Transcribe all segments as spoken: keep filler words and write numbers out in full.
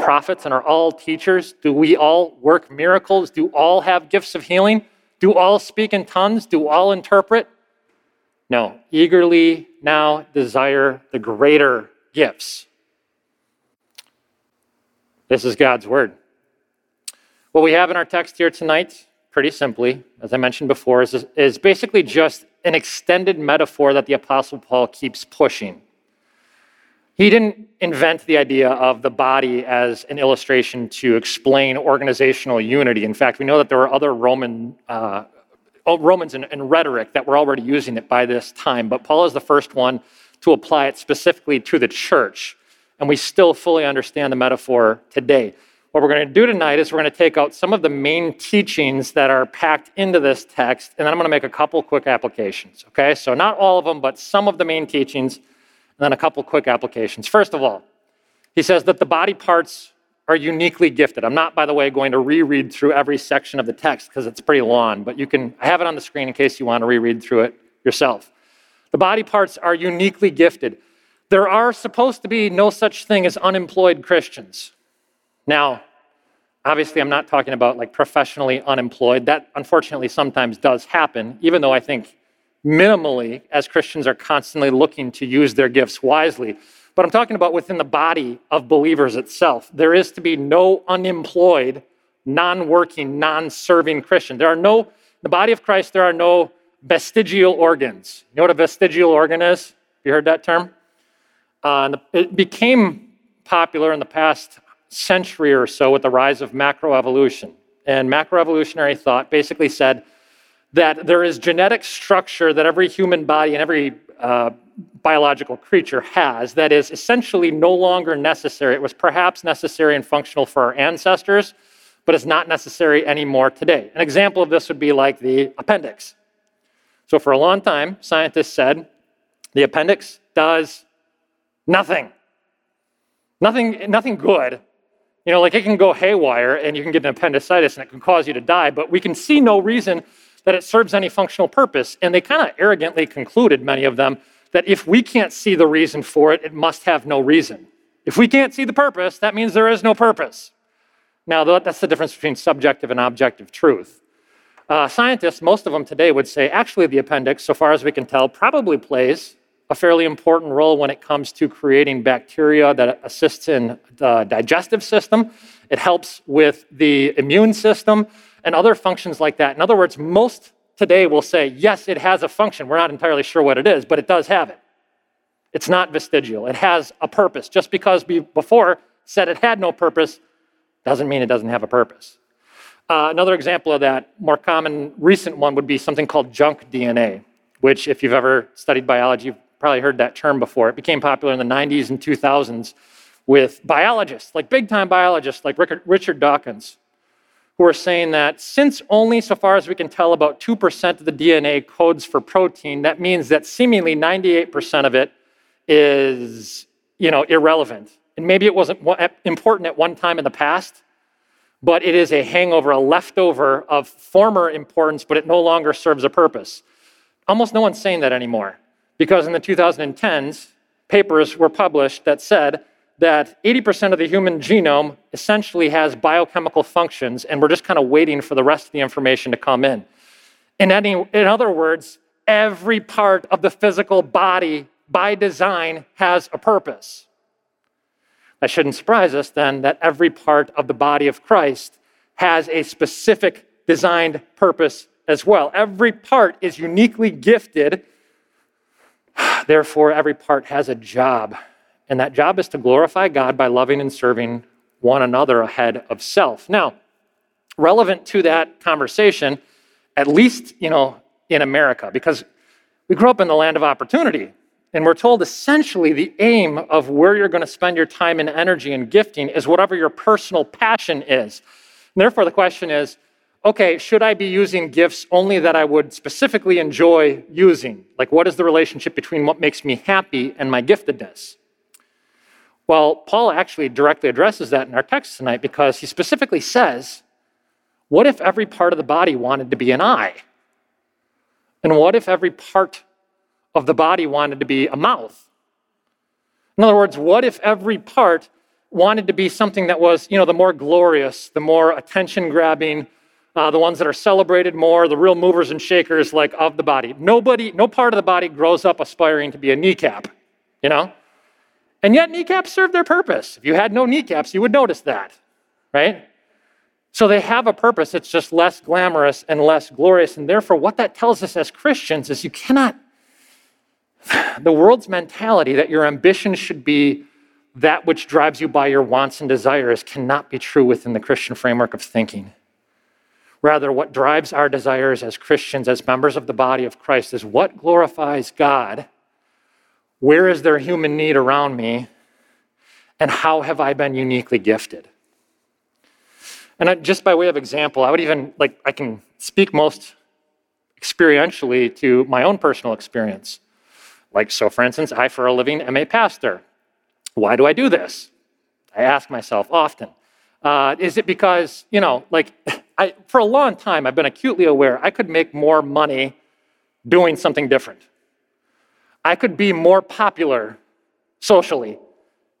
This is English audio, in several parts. prophets and are all teachers? Do we all work miracles? Do all have gifts of healing? Do all speak in tongues? Do all interpret? No. Eagerly now desire the greater gifts. This is God's word. What we have in our text here tonight, pretty simply, as I mentioned before, is, is basically just an extended metaphor that the Apostle Paul keeps pushing. He didn't invent the idea of the body as an illustration to explain organizational unity. In fact, we know that there were other Roman uh, Romans in, in rhetoric that were already using it by this time, but Paul is the first one to apply it specifically to the church, and we still fully understand the metaphor today. What we're going to do tonight is we're going to take out some of the main teachings that are packed into this text, and then I'm going to make a couple quick applications, okay? So not all of them, but some of the main teachings. And then a couple quick applications. First of all, he says that the body parts are uniquely gifted. I'm not, by the way, going to reread through every section of the text because it's pretty long, but you can, I have it on the screen in case you want to reread through it yourself. The body parts are uniquely gifted. There are supposed to be no such thing as unemployed Christians. Now, obviously, I'm not talking about like professionally unemployed. That unfortunately sometimes does happen, even though I think minimally, as Christians are constantly looking to use their gifts wisely. But I'm talking about within the body of believers itself. There is to be no unemployed, non-working, non-serving Christian. There are no, in the body of Christ, there are no vestigial organs. You know what a vestigial organ is? You heard that term? Uh, it became popular in the past century or so with the rise of macroevolution. And macroevolutionary thought basically said that there is genetic structure that every human body and every uh, biological creature has that is essentially no longer necessary. It was perhaps necessary and functional for our ancestors, but it's not necessary anymore today. An example of this would be like the appendix. So for a long time, scientists said the appendix does nothing. Nothing, nothing good. You know, like it can go haywire and you can get an appendicitis and it can cause you to die, but we can see no reason that it serves any functional purpose. And they kind of arrogantly concluded, many of them, that if we can't see the reason for it, it must have no reason. If we can't see the purpose, that means there is no purpose. Now, that's the difference between subjective and objective truth. Uh, scientists, most of them today, would say, actually, the appendix, so far as we can tell, probably plays a fairly important role when it comes to creating bacteria that assists in the digestive system. It helps with the immune system and other functions like that. In other words, most today will say, yes, it has a function. We're not entirely sure what it is, but it does have it. It's not vestigial. It has a purpose. Just because we before said it had no purpose doesn't mean it doesn't have a purpose. Uh, another example of that, more common recent one, would be something called junk D N A, which if you've ever studied biology, you've probably heard that term before. It became popular in the nineties and two thousands with biologists, like big-time biologists like Richard Dawkins, who are saying that since only, so far as we can tell, about two percent of the D N A codes for protein, that means that seemingly ninety-eight percent of it is, you know, irrelevant. And maybe it wasn't important at one time in the past, but it is a hangover, a leftover of former importance, but it no longer serves a purpose. Almost no one's saying that anymore, because in the two thousand tens, papers were published that said that eighty percent of the human genome essentially has biochemical functions, and we're just kind of waiting for the rest of the information to come in. In, any, in other words, every part of the physical body, by design, has a purpose. That shouldn't surprise us, then, that every part of the body of Christ has a specific designed purpose as well. Every part is uniquely gifted. Therefore, every part has a job. And that job is to glorify God by loving and serving one another ahead of self. Now, relevant to that conversation, at least, you know, in America, because we grew up in the land of opportunity, and we're told essentially the aim of where you're going to spend your time and energy and gifting is whatever your personal passion is. And therefore, the question is, okay, should I be using gifts only that I would specifically enjoy using? Like, what is the relationship between what makes me happy and my giftedness? Well, Paul actually directly addresses that in our text tonight because he specifically says, what if every part of the body wanted to be an eye? And what if every part of the body wanted to be a mouth? In other words, what if every part wanted to be something that was, you know, the more glorious, the more attention-grabbing, uh, the ones that are celebrated more, the real movers and shakers, like, of the body. Nobody, no part of the body grows up aspiring to be a kneecap, you know? And yet kneecaps serve their purpose. If you had no kneecaps, you would notice that, right? So they have a purpose. It's just less glamorous and less glorious. And therefore, what that tells us as Christians is you cannot, the world's mentality that your ambition should be that which drives you by your wants and desires cannot be true within the Christian framework of thinking. Rather, what drives our desires as Christians, as members of the body of Christ, is what glorifies God. Where is there human need around me? And how have I been uniquely gifted? And I, just by way of example, I would even, like, I can speak most experientially to my own personal experience. Like, so for instance, I, for a living, am a pastor. Why do I do this? I ask myself often. Uh, is it because, you know, like, I, for a long time, I've been acutely aware I could make more money doing something different. I could be more popular socially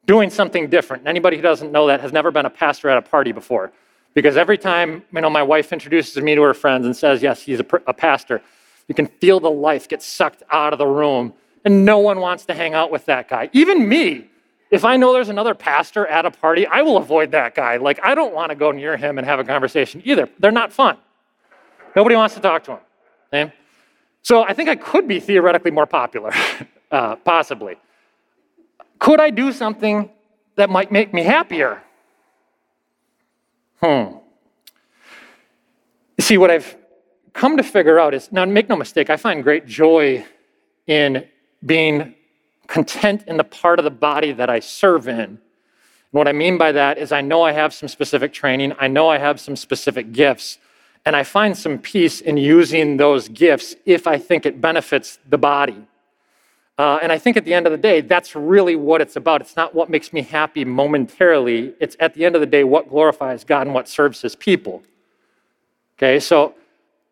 doing something different. And anybody who doesn't know that has never been a pastor at a party before. Because every time, you know, my wife introduces me to her friends and says, yes, he's a, a pastor, you can feel the life get sucked out of the room. And no one wants to hang out with that guy. Even me. If I know there's another pastor at a party, I will avoid that guy. Like, I don't want to go near him and have a conversation either. They're not fun. Nobody wants to talk to him. Okay? So I think I could be theoretically more popular, uh, possibly. Could I do something that might make me happier? Hmm. You see, what I've come to figure out is, now make no mistake, I find great joy in being content in the part of the body that I serve in. And what I mean by that is I know I have some specific training, I know I have some specific gifts, and I find some peace in using those gifts if I think it benefits the body. Uh, and I think at the end of the day, that's really what it's about. It's not what makes me happy momentarily. It's at the end of the day, what glorifies God and what serves his people. Okay, so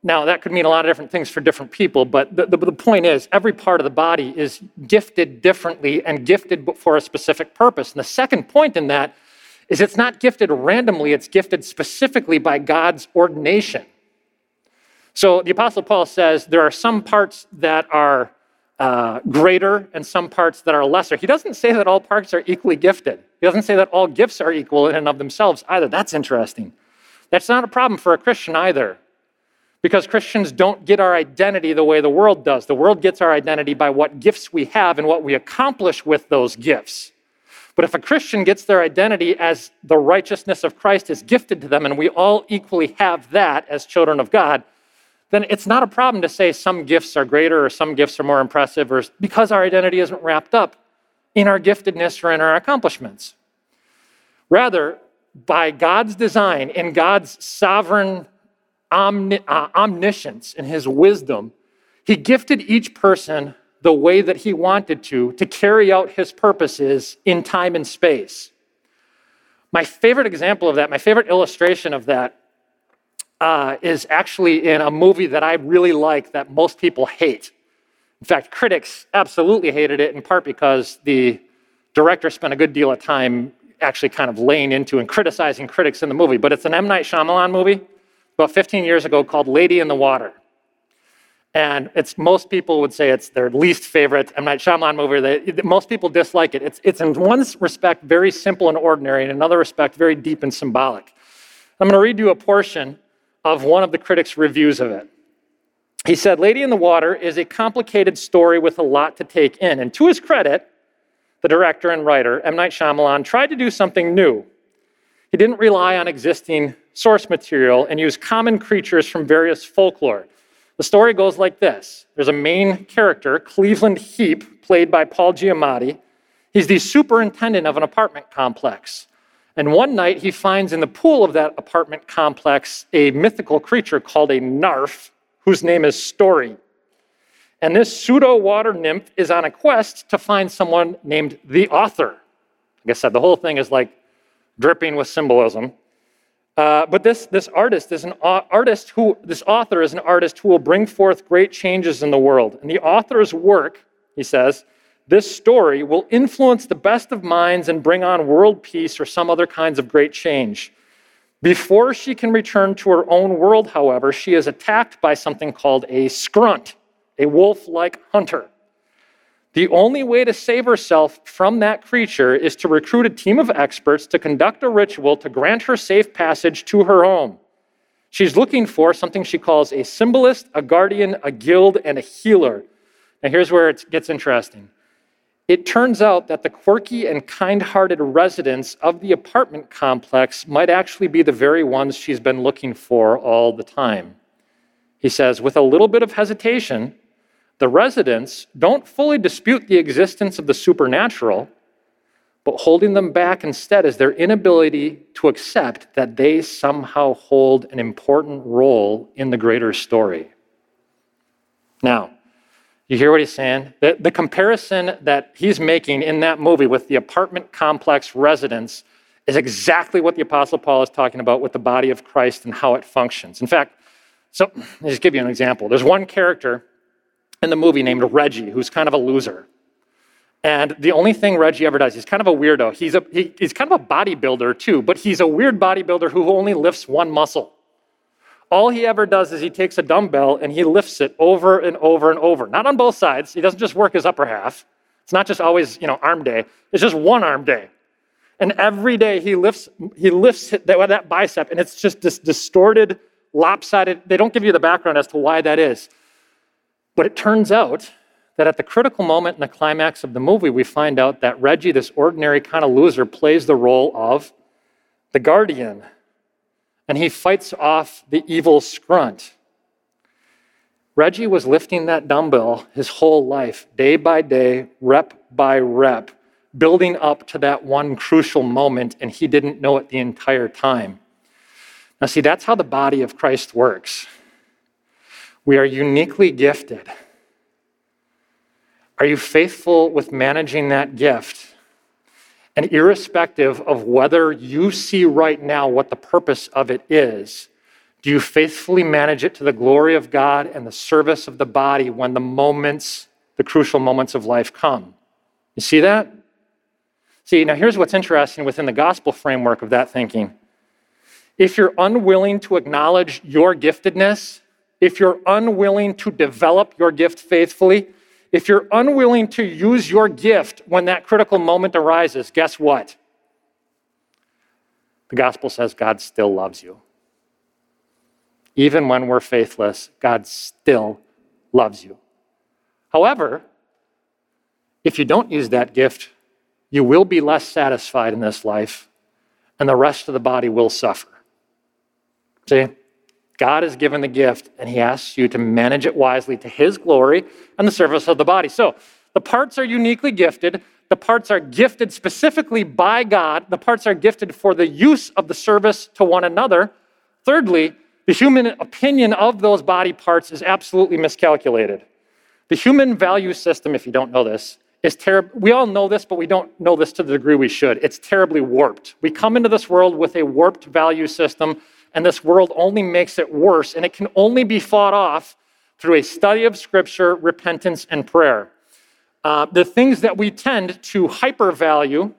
now, that could mean a lot of different things for different people, but the, the, the point is, every part of the body is gifted differently and gifted for a specific purpose. And the second point in that is it's not gifted randomly, it's gifted specifically by God's ordination. So the Apostle Paul says there are some parts that are uh, greater and some parts that are lesser. He doesn't say that all parts are equally gifted. He doesn't say that all gifts are equal in and of themselves either. That's interesting. That's not a problem for a Christian either. Because Christians don't get our identity the way the world does. The world gets our identity by what gifts we have and what we accomplish with those gifts. But if a Christian gets their identity as the righteousness of Christ is gifted to them, and we all equally have that as children of God, then it's not a problem to say some gifts are greater or some gifts are more impressive, or because our identity isn't wrapped up in our giftedness or in our accomplishments. Rather, by God's design, in God's sovereign Omni- uh, omniscience and his wisdom, he gifted each person the way that he wanted to, to carry out his purposes in time and space. My favorite example of that, my favorite illustration of that uh, is actually in a movie that I really like that most people hate. In fact, critics absolutely hated it, in part because the director spent a good deal of time actually kind of laying into and criticizing critics in the movie, but it's an M. Night Shyamalan movie about fifteen years ago called Lady in the Water. And it's most people would say it's their least favorite M. Night Shyamalan movie. They, most people dislike it. It's, it's in one respect very simple and ordinary, in another respect very deep and symbolic. I'm going to read you a portion of one of the critics' reviews of it. He said, Lady in the Water is a complicated story with a lot to take in. And to his credit, the director and writer, M. Night Shyamalan, tried to do something new. He didn't rely on existing source material and use common creatures from various folklore. The story goes like this. There's a main character, Cleveland Heap, played by Paul Giamatti. He's the superintendent of an apartment complex. And one night he finds in the pool of that apartment complex a mythical creature called a narf, whose name is Story. And this pseudo-water nymph is on a quest to find someone named the author. Like I said, the whole thing is like dripping with symbolism. Uh, but this this artist is an uh, artist who this author is an artist who will bring forth great changes in the world. And the author's work, he says, this story will influence the best of minds and bring on world peace or some other kinds of great change. Before she can return to her own world, however, she is attacked by something called a scrunt, a wolf-like hunter. The only way to save herself from that creature is to recruit a team of experts to conduct a ritual to grant her safe passage to her home. She's looking for something she calls a symbolist, a guardian, a guild, and a healer. Now here's where it gets interesting. It turns out that the quirky and kind-hearted residents of the apartment complex might actually be the very ones she's been looking for all the time. He says, with a little bit of hesitation, the residents don't fully dispute the existence of the supernatural, but holding them back instead is their inability to accept that they somehow hold an important role in the greater story. Now, you hear what he's saying? The, the comparison that he's making in that movie with the apartment complex residents is exactly what the Apostle Paul is talking about with the body of Christ and how it functions. In fact, so let me just give you an example. There's one character in the movie named Reggie, who's kind of a loser. And the only thing Reggie ever does, he's kind of a weirdo. He's, a, he, he's kind of a bodybuilder too, but he's a weird bodybuilder who only lifts one muscle. All he ever does is he takes a dumbbell and he lifts it over and over and over. Not on both sides. He doesn't just work his upper half. It's not just always, you know, arm day. It's just one arm day. And every day he lifts he lifts that, that bicep, and it's just this distorted, lopsided. They don't give you the background as to why that is. But it turns out that at the critical moment in the climax of the movie, we find out that Reggie, this ordinary kind of loser, plays the role of the guardian. And he fights off the evil scrunt. Reggie was lifting that dumbbell his whole life, day by day, rep by rep, building up to that one crucial moment, and he didn't know it the entire time. Now, see, that's how the body of Christ works. We are uniquely gifted. Are you faithful with managing that gift? And irrespective of whether you see right now what the purpose of it is, do you faithfully manage it to the glory of God and the service of the body when the moments, the crucial moments of life come? You see that? See, now here's what's interesting within the gospel framework of that thinking. If you're unwilling to acknowledge your giftedness, if you're unwilling to develop your gift faithfully, if you're unwilling to use your gift when that critical moment arises, guess what? The gospel says God still loves you. Even when we're faithless, God still loves you. However, if you don't use that gift, you will be less satisfied in this life, and the rest of the body will suffer. See? God has given the gift, and he asks you to manage it wisely to his glory and the service of the body. So the parts are uniquely gifted. The parts are gifted specifically by God. The parts are gifted for the use of the service to one another. Thirdly, the human opinion of those body parts is absolutely miscalculated. The human value system, if you don't know this, is terrible. We all know this, but we don't know this to the degree we should. It's terribly warped. We come into this world with a warped value system, and this world only makes it worse, and it can only be fought off through a study of Scripture, repentance, and prayer. Uh, the things that we tend to hypervalue,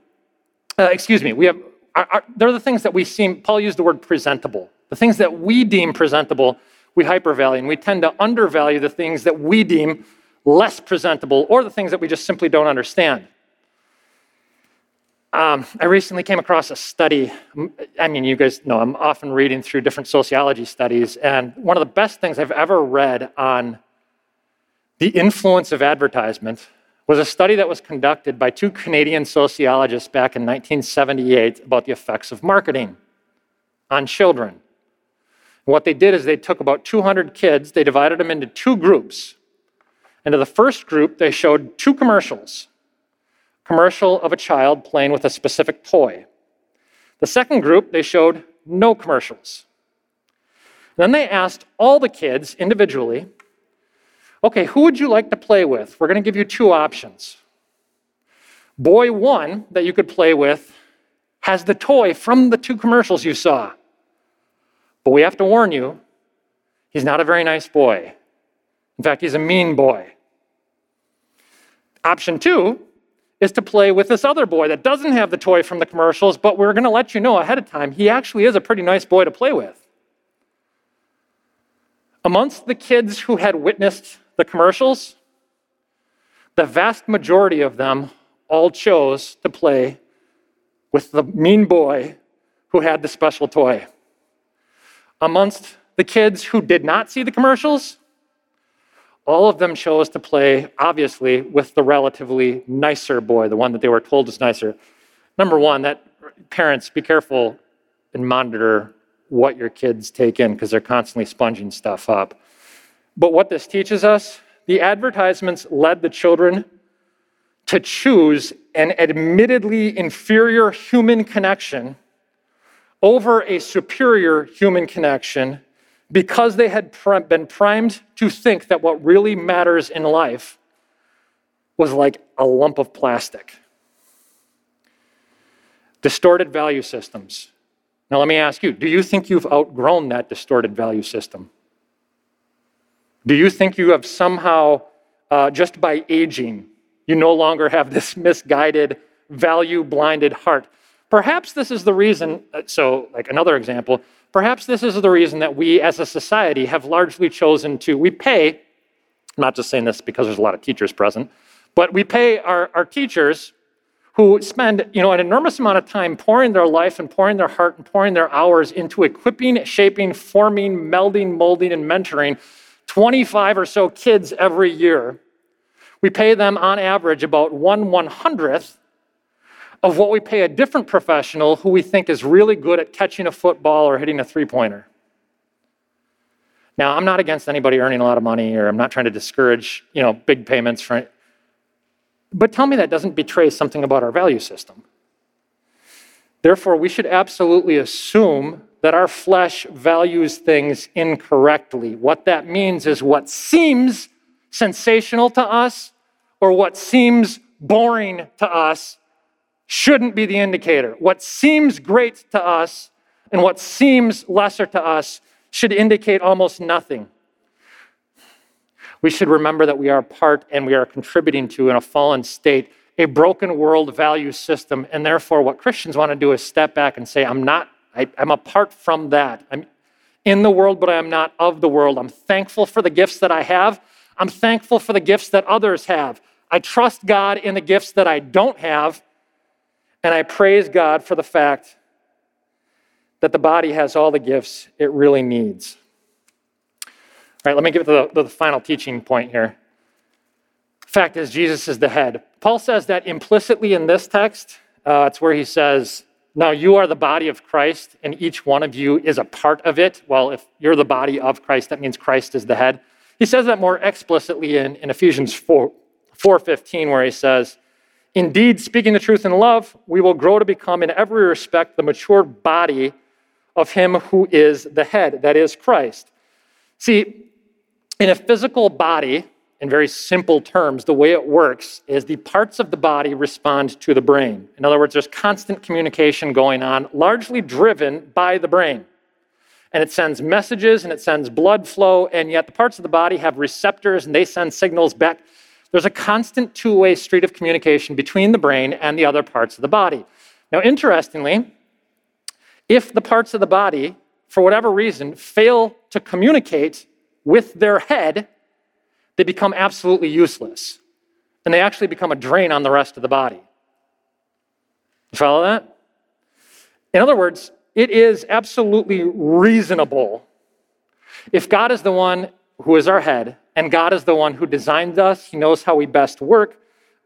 uh, excuse me, we have, are, are, they're the things that we seem, Paul used the word presentable. The things that we deem presentable, we hypervalue, and we tend to undervalue the things that we deem less presentable, or the things that we just simply don't understand. Um, I recently came across a study. I mean, you guys know I'm often reading through different sociology studies, and one of the best things I've ever read on the influence of advertisement was a study that was conducted by two Canadian sociologists back in nineteen seventy-eight about the effects of marketing on children. And what they did is they took about two hundred kids, they divided them into two groups. And to the first group, they showed two commercials. Commercial of a child playing with a specific toy. The second group, they showed no commercials. Then they asked all the kids individually, okay, who would you like to play with? We're going to give you two options. Boy one that you could play with has the toy from the two commercials you saw. But we have to warn you, he's not a very nice boy. In fact, he's a mean boy. Option two is to play with this other boy that doesn't have the toy from the commercials, but we're going to let you know ahead of time, he actually is a pretty nice boy to play with. Amongst the kids who had witnessed the commercials, the vast majority of them all chose to play with the mean boy who had the special toy. Amongst the kids who did not see the commercials, all of them chose to play, obviously, with the relatively nicer boy, the one that they were told was nicer. Number one, that parents, be careful and monitor what your kids take in because they're constantly sponging stuff up. But what this teaches us, the advertisements led the children to choose an admittedly inferior human connection over a superior human connection because they had prim- been primed to think that what really matters in life was like a lump of plastic. Distorted value systems. Now let me ask you, do you think you've outgrown that distorted value system? Do you think you have somehow, uh, just by aging, you no longer have this misguided, value-blinded heart? Perhaps this is the reason, so like another example, perhaps this is the reason that we as a society have largely chosen to, we pay, I'm not just saying this because there's a lot of teachers present, but we pay our, our teachers who spend, you know, an enormous amount of time pouring their life and pouring their heart and pouring their hours into equipping, shaping, forming, melding, molding, and mentoring twenty-five or so kids every year. We pay them on average about one one-hundredth of what we pay a different professional who we think is really good at catching a football or hitting a three-pointer. Now, I'm not against anybody earning a lot of money, or I'm not trying to discourage, you know, big payments for it. But tell me that doesn't betray something about our value system. Therefore, we should absolutely assume that our flesh values things incorrectly. What that means is what seems sensational to us or what seems boring to us shouldn't be the indicator. What seems great to us and what seems lesser to us should indicate almost nothing. We should remember that we are part and we are contributing to, in a fallen state, a broken world value system. And therefore, what Christians want to do is step back and say, I'm not, I, I'm apart from that. I'm in the world, but I'm not of the world. I'm thankful for the gifts that I have. I'm thankful for the gifts that others have. I trust God in the gifts that I don't have. And I praise God for the fact that the body has all the gifts it really needs. All right, let me get to the, the final teaching point here. Fact is, Jesus is the head. Paul says that implicitly in this text. Uh, it's where he says, now you are the body of Christ, and each one of you is a part of it. Well, if you're the body of Christ, that means Christ is the head. He says that more explicitly in, in Ephesians four fifteen, where he says, indeed, speaking the truth in love, we will grow to become in every respect the mature body of him who is the head, that is Christ. See, in a physical body, in very simple terms, the way it works is the parts of the body respond to the brain. In other words, there's constant communication going on, largely driven by the brain. And it sends messages and it sends blood flow, and yet the parts of the body have receptors and they send signals back. There's a constant two-way street of communication between the brain and the other parts of the body. Now, interestingly, if the parts of the body, for whatever reason, fail to communicate with their head, they become absolutely useless. And they actually become a drain on the rest of the body. You follow that? In other words, it is absolutely reasonable. If God is the one who is our head, and God is the one who designed us. He knows how we best work.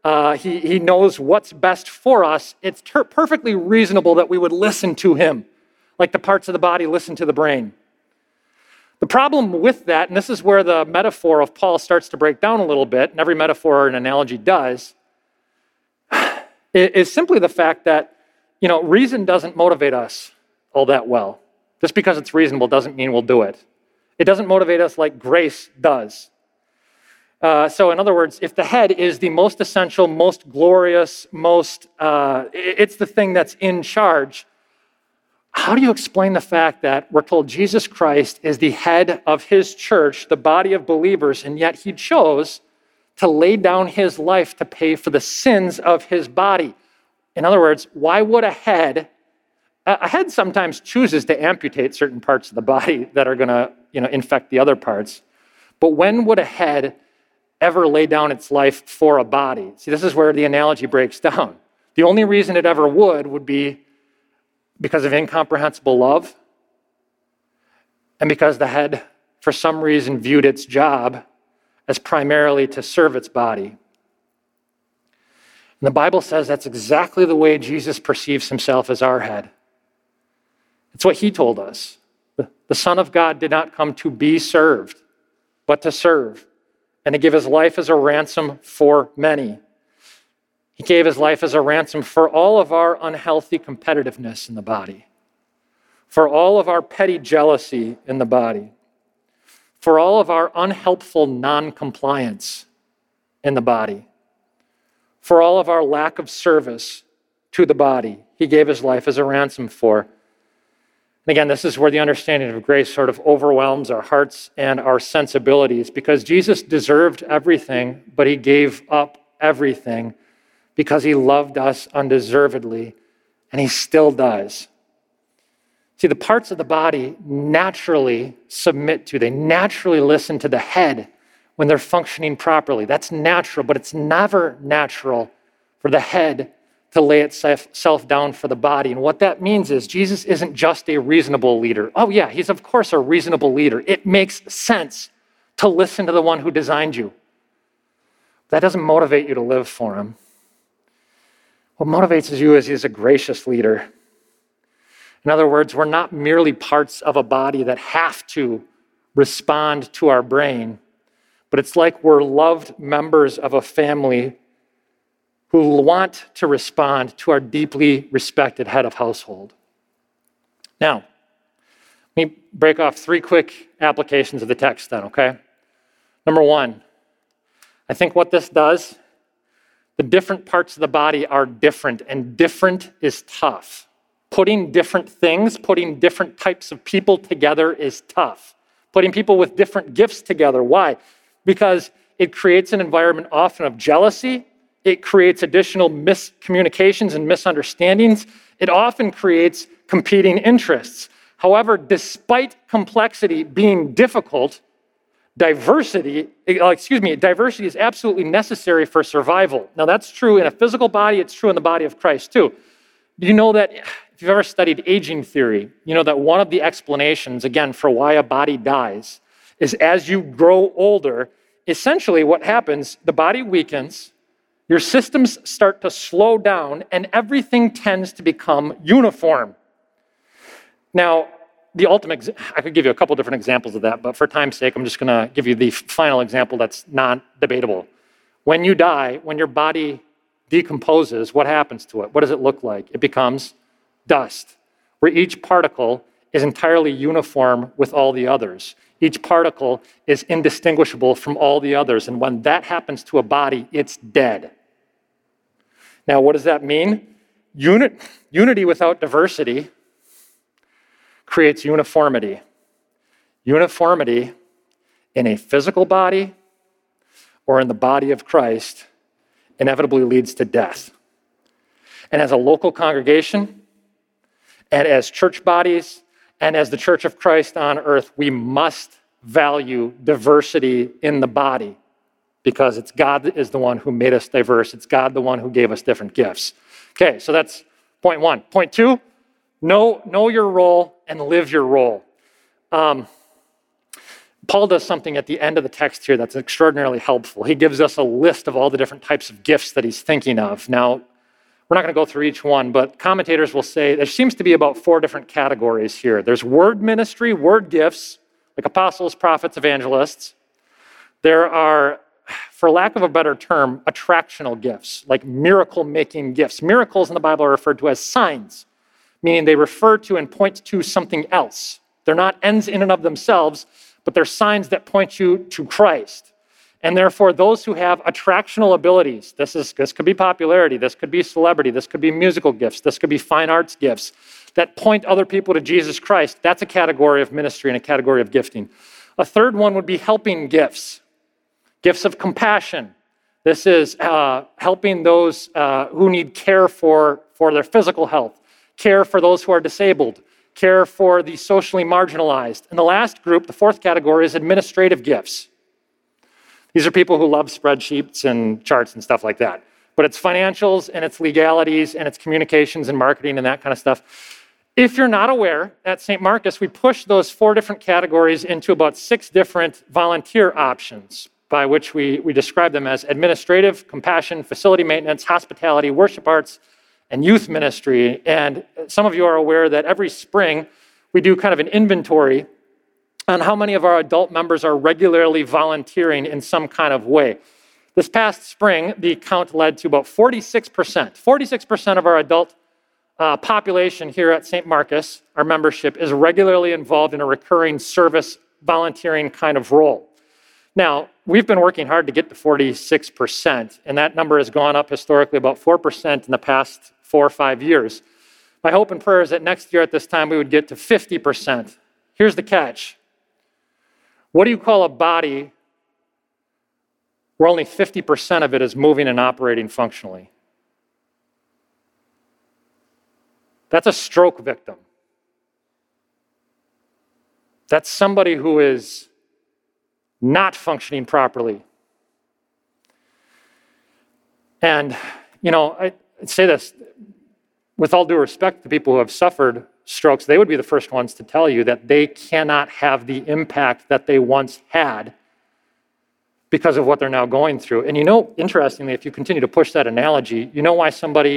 Uh, he, he knows what's best for us. It's ter- perfectly reasonable that we would listen to him, like the parts of the body listen to the brain. The problem with that, and this is where the metaphor of Paul starts to break down a little bit, and every metaphor and analogy does, is simply the fact that, you know, reason doesn't motivate us all that well. Just because it's reasonable doesn't mean we'll do it. It doesn't motivate us like grace does. Uh, so in other words, if the head is the most essential, most glorious, most, uh, it's the thing that's in charge, how do you explain the fact that we're told Jesus Christ is the head of his church, the body of believers, and yet he chose to lay down his life to pay for the sins of his body. In other words, why would a head, a head sometimes chooses to amputate certain parts of the body that are going to, you know, infect the other parts. But when would a head ever lay down its life for a body? See, this is where the analogy breaks down. The only reason it ever would would be because of incomprehensible love, and because the head, for some reason, viewed its job as primarily to serve its body. And the Bible says that's exactly the way Jesus perceives himself as our head. It's what he told us. The Son of God did not come to be served, but to serve, and to give his life as a ransom for many. He gave his life as a ransom for all of our unhealthy competitiveness in the body, for all of our petty jealousy in the body, for all of our unhelpful non-compliance in the body, for all of our lack of service to the body. He gave his life as a ransom for. And again, this is where the understanding of grace sort of overwhelms our hearts and our sensibilities, because Jesus deserved everything, but he gave up everything, because he loved us undeservedly, and he still does. See, the parts of the body naturally submit to, they naturally listen to the head when they're functioning properly. That's natural, but it's never natural for the head to lay itself down for the body. And what that means is Jesus isn't just a reasonable leader. Oh yeah, he's of course a reasonable leader. It makes sense to listen to the one who designed you. That doesn't motivate you to live for him. What motivates you is he's a gracious leader. In other words, we're not merely parts of a body that have to respond to our brain, but it's like we're loved members of a family who want to respond to our deeply respected head of household. Now, let me break off three quick applications of the text then, okay? Number one, I think what this does, the different parts of the body are different, and different is tough. Putting different things, putting different types of people together is tough. Putting people with different gifts together, why? Because it creates an environment often of jealousy. It creates additional miscommunications and misunderstandings. It often creates competing interests. However, despite complexity being difficult, Diversity, excuse me, diversity is absolutely necessary for survival. Now, that's true in a physical body. It's true in the body of Christ, too. You know that, if you've ever studied aging theory, you know that one of the explanations, again, for why a body dies is as you grow older, essentially what happens, the body weakens, your systems start to slow down, and everything tends to become uniform. Now, The ultimate, I could give you a couple different examples of that, but for time's sake, I'm just going to give you the final example that's non-debatable. When you die, when your body decomposes, what happens to it? What does it look like? It becomes dust, where each particle is entirely uniform with all the others. Each particle is indistinguishable from all the others, and when that happens to a body, it's dead. Now, what does that mean? Unit, unity without diversity creates uniformity. Uniformity in a physical body or in the body of Christ inevitably leads to death. And as a local congregation, and as church bodies, and as the Church of Christ on earth, we must value diversity in the body, because it's God is the one who made us diverse. It's God the one who gave us different gifts. Okay, so that's point one. Point two, Know, know your role and live your role. Um, Paul does something at the end of the text here that's extraordinarily helpful. He gives us a list of all the different types of gifts that he's thinking of. Now, we're not going to go through each one, but commentators will say there seems to be about four different categories here. There's word ministry, word gifts, like apostles, prophets, evangelists. There are, for lack of a better term, attractional gifts, like miracle-making gifts. Miracles in the Bible are referred to as signs, meaning they refer to and point to something else. They're not ends in and of themselves, but they're signs that point you to Christ. And therefore, those who have attractional abilities, this is this could be popularity, this could be celebrity, this could be musical gifts, this could be fine arts gifts, that point other people to Jesus Christ, that's a category of ministry and a category of gifting. A third one would be helping gifts, gifts of compassion, This is uh, helping those uh, who need care for, for their physical health, care for those who are disabled, care for the socially marginalized. And the last group, the fourth category, is administrative gifts. These are people who love spreadsheets and charts and stuff like that. But it's financials and it's legalities and it's communications and marketing and that kind of stuff. If you're not aware, at Saint Marcus, we push those four different categories into about six different volunteer options, by which we, we describe them as administrative, compassion, facility maintenance, hospitality, worship arts, and youth ministry. And some of you are aware that every spring, we do kind of an inventory on how many of our adult members are regularly volunteering in some kind of way. This past spring, the count led to about forty-six percent. forty-six percent of our adult Uh, population here at Saint Marcus, our membership, is regularly involved in a recurring service volunteering kind of role. Now, we've been working hard to get to forty-six percent, and that number has gone up historically about four percent in the past four or five years. My hope and prayer is that next year at this time we would get to fifty percent. Here's the catch. What do you call a body where only fifty percent of it is moving and operating functionally? That's a stroke victim. That's somebody who is not functioning properly. And, you know, I say this with all due respect to people who have suffered strokes, they would be the first ones to tell you that they cannot have the impact that they once had because of what they're now going through. And, you know, interestingly, if you continue to push that analogy, you know why somebody...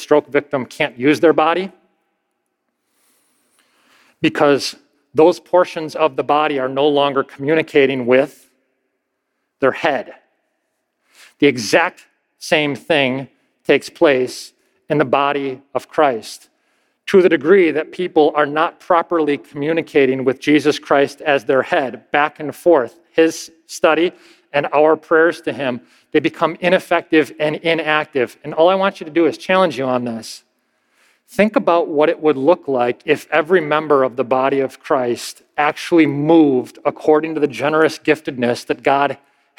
a stroke victim can't use their body? Because those portions of the body are no longer communicating with their head. The exact same thing takes place in the body of Christ. To the degree that people are not properly communicating with Jesus Christ as their head, back and forth, his study and our prayers to him, they become ineffective and inactive. And all I want you to do is challenge you on this. Think about what it would look like if every member of the body of Christ actually moved according to the generous giftedness that God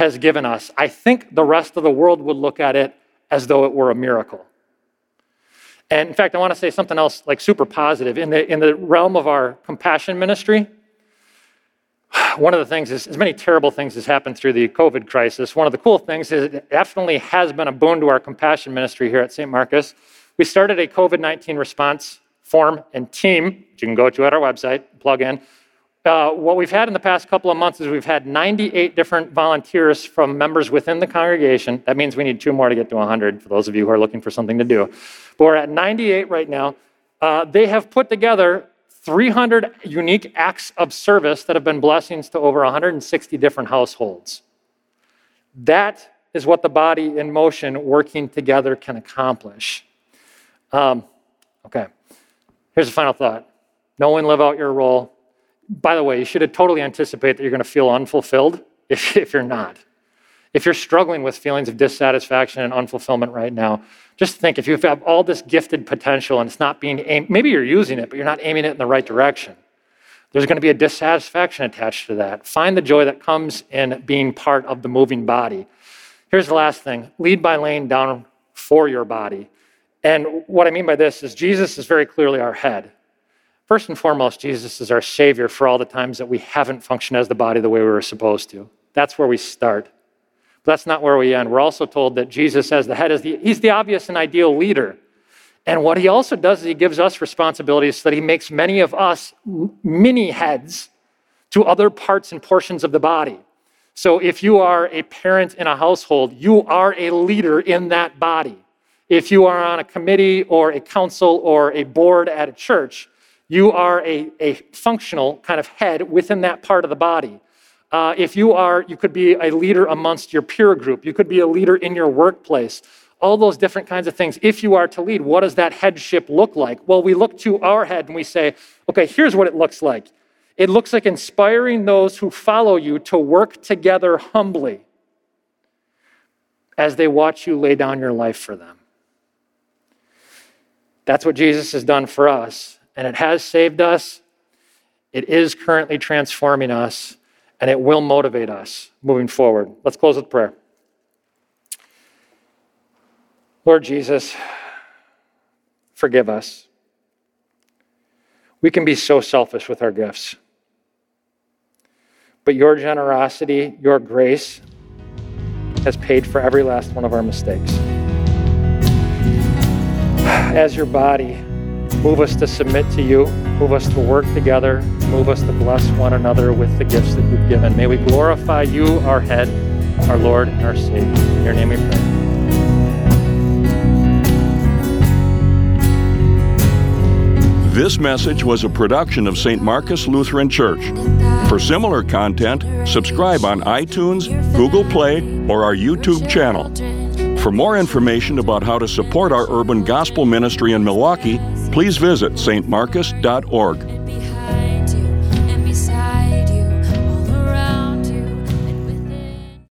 has given us. I think the rest of the world would look at it as though it were a miracle. And in fact, I want to say something else, like super positive. In the, in the realm of our compassion ministry, one of the things is, as many terrible things has happened through the COVID crisis, one of the cool things is it definitely has been a boon to our compassion ministry here at Saint Marcus. We started a COVID nineteen response form and team, which you can go to at our website, plug in. Uh, what we've had in the past couple of months is we've had ninety-eight different volunteers from members within the congregation. That means we need two more to get to one hundred, for those of you who are looking for something to do. But we're at ninety-eight right now. Uh, they have put together three hundred unique acts of service that have been blessings to over one hundred sixty different households. That is what the body in motion working together can accomplish. Um, okay, here's the final thought. Know and live out your role. By the way, you should totally anticipate that you're going to feel unfulfilled if, if you're not. If you're struggling with feelings of dissatisfaction and unfulfillment right now, just think, if you have all this gifted potential and it's not being aimed, maybe you're using it, but you're not aiming it in the right direction. There's going to be a dissatisfaction attached to that. Find the joy that comes in being part of the moving body. Here's the last thing. Lead by laying down for your body. And what I mean by this is Jesus is very clearly our head. First and foremost, Jesus is our Savior for all the times that we haven't functioned as the body the way we were supposed to. That's where we start. But that's not where we end. We're also told that Jesus as the head, is the, he's the obvious and ideal leader. And what he also does is he gives us responsibilities so that he makes many of us mini heads to other parts and portions of the body. So if you are a parent in a household, you are a leader in that body. If you are on a committee or a council or a board at a church, you are a, a functional kind of head within that part of the body. Uh, if you are, you could be a leader amongst your peer group. You could be a leader in your workplace. All those different kinds of things. If you are to lead, what does that headship look like? Well, we look to our head and we say, okay, here's what it looks like. It looks like inspiring those who follow you to work together humbly as they watch you lay down your life for them. That's what Jesus has done for us, and it has saved us. It is currently transforming us. And it will motivate us moving forward. Let's close with prayer. Lord Jesus, forgive us. We can be so selfish with our gifts. But your generosity, your grace, has paid for every last one of our mistakes. As your body, move us to submit to you, move us to work together, move us to bless one another with the gifts that you've given. May we glorify you, our head, our Lord, and our Savior. In your name we pray. This message was a production of Saint Marcus Lutheran Church. For similar content, subscribe on iTunes, Google Play, or our YouTube channel. For more information about how to support our urban gospel ministry in Milwaukee, please visit s t marcus dot org.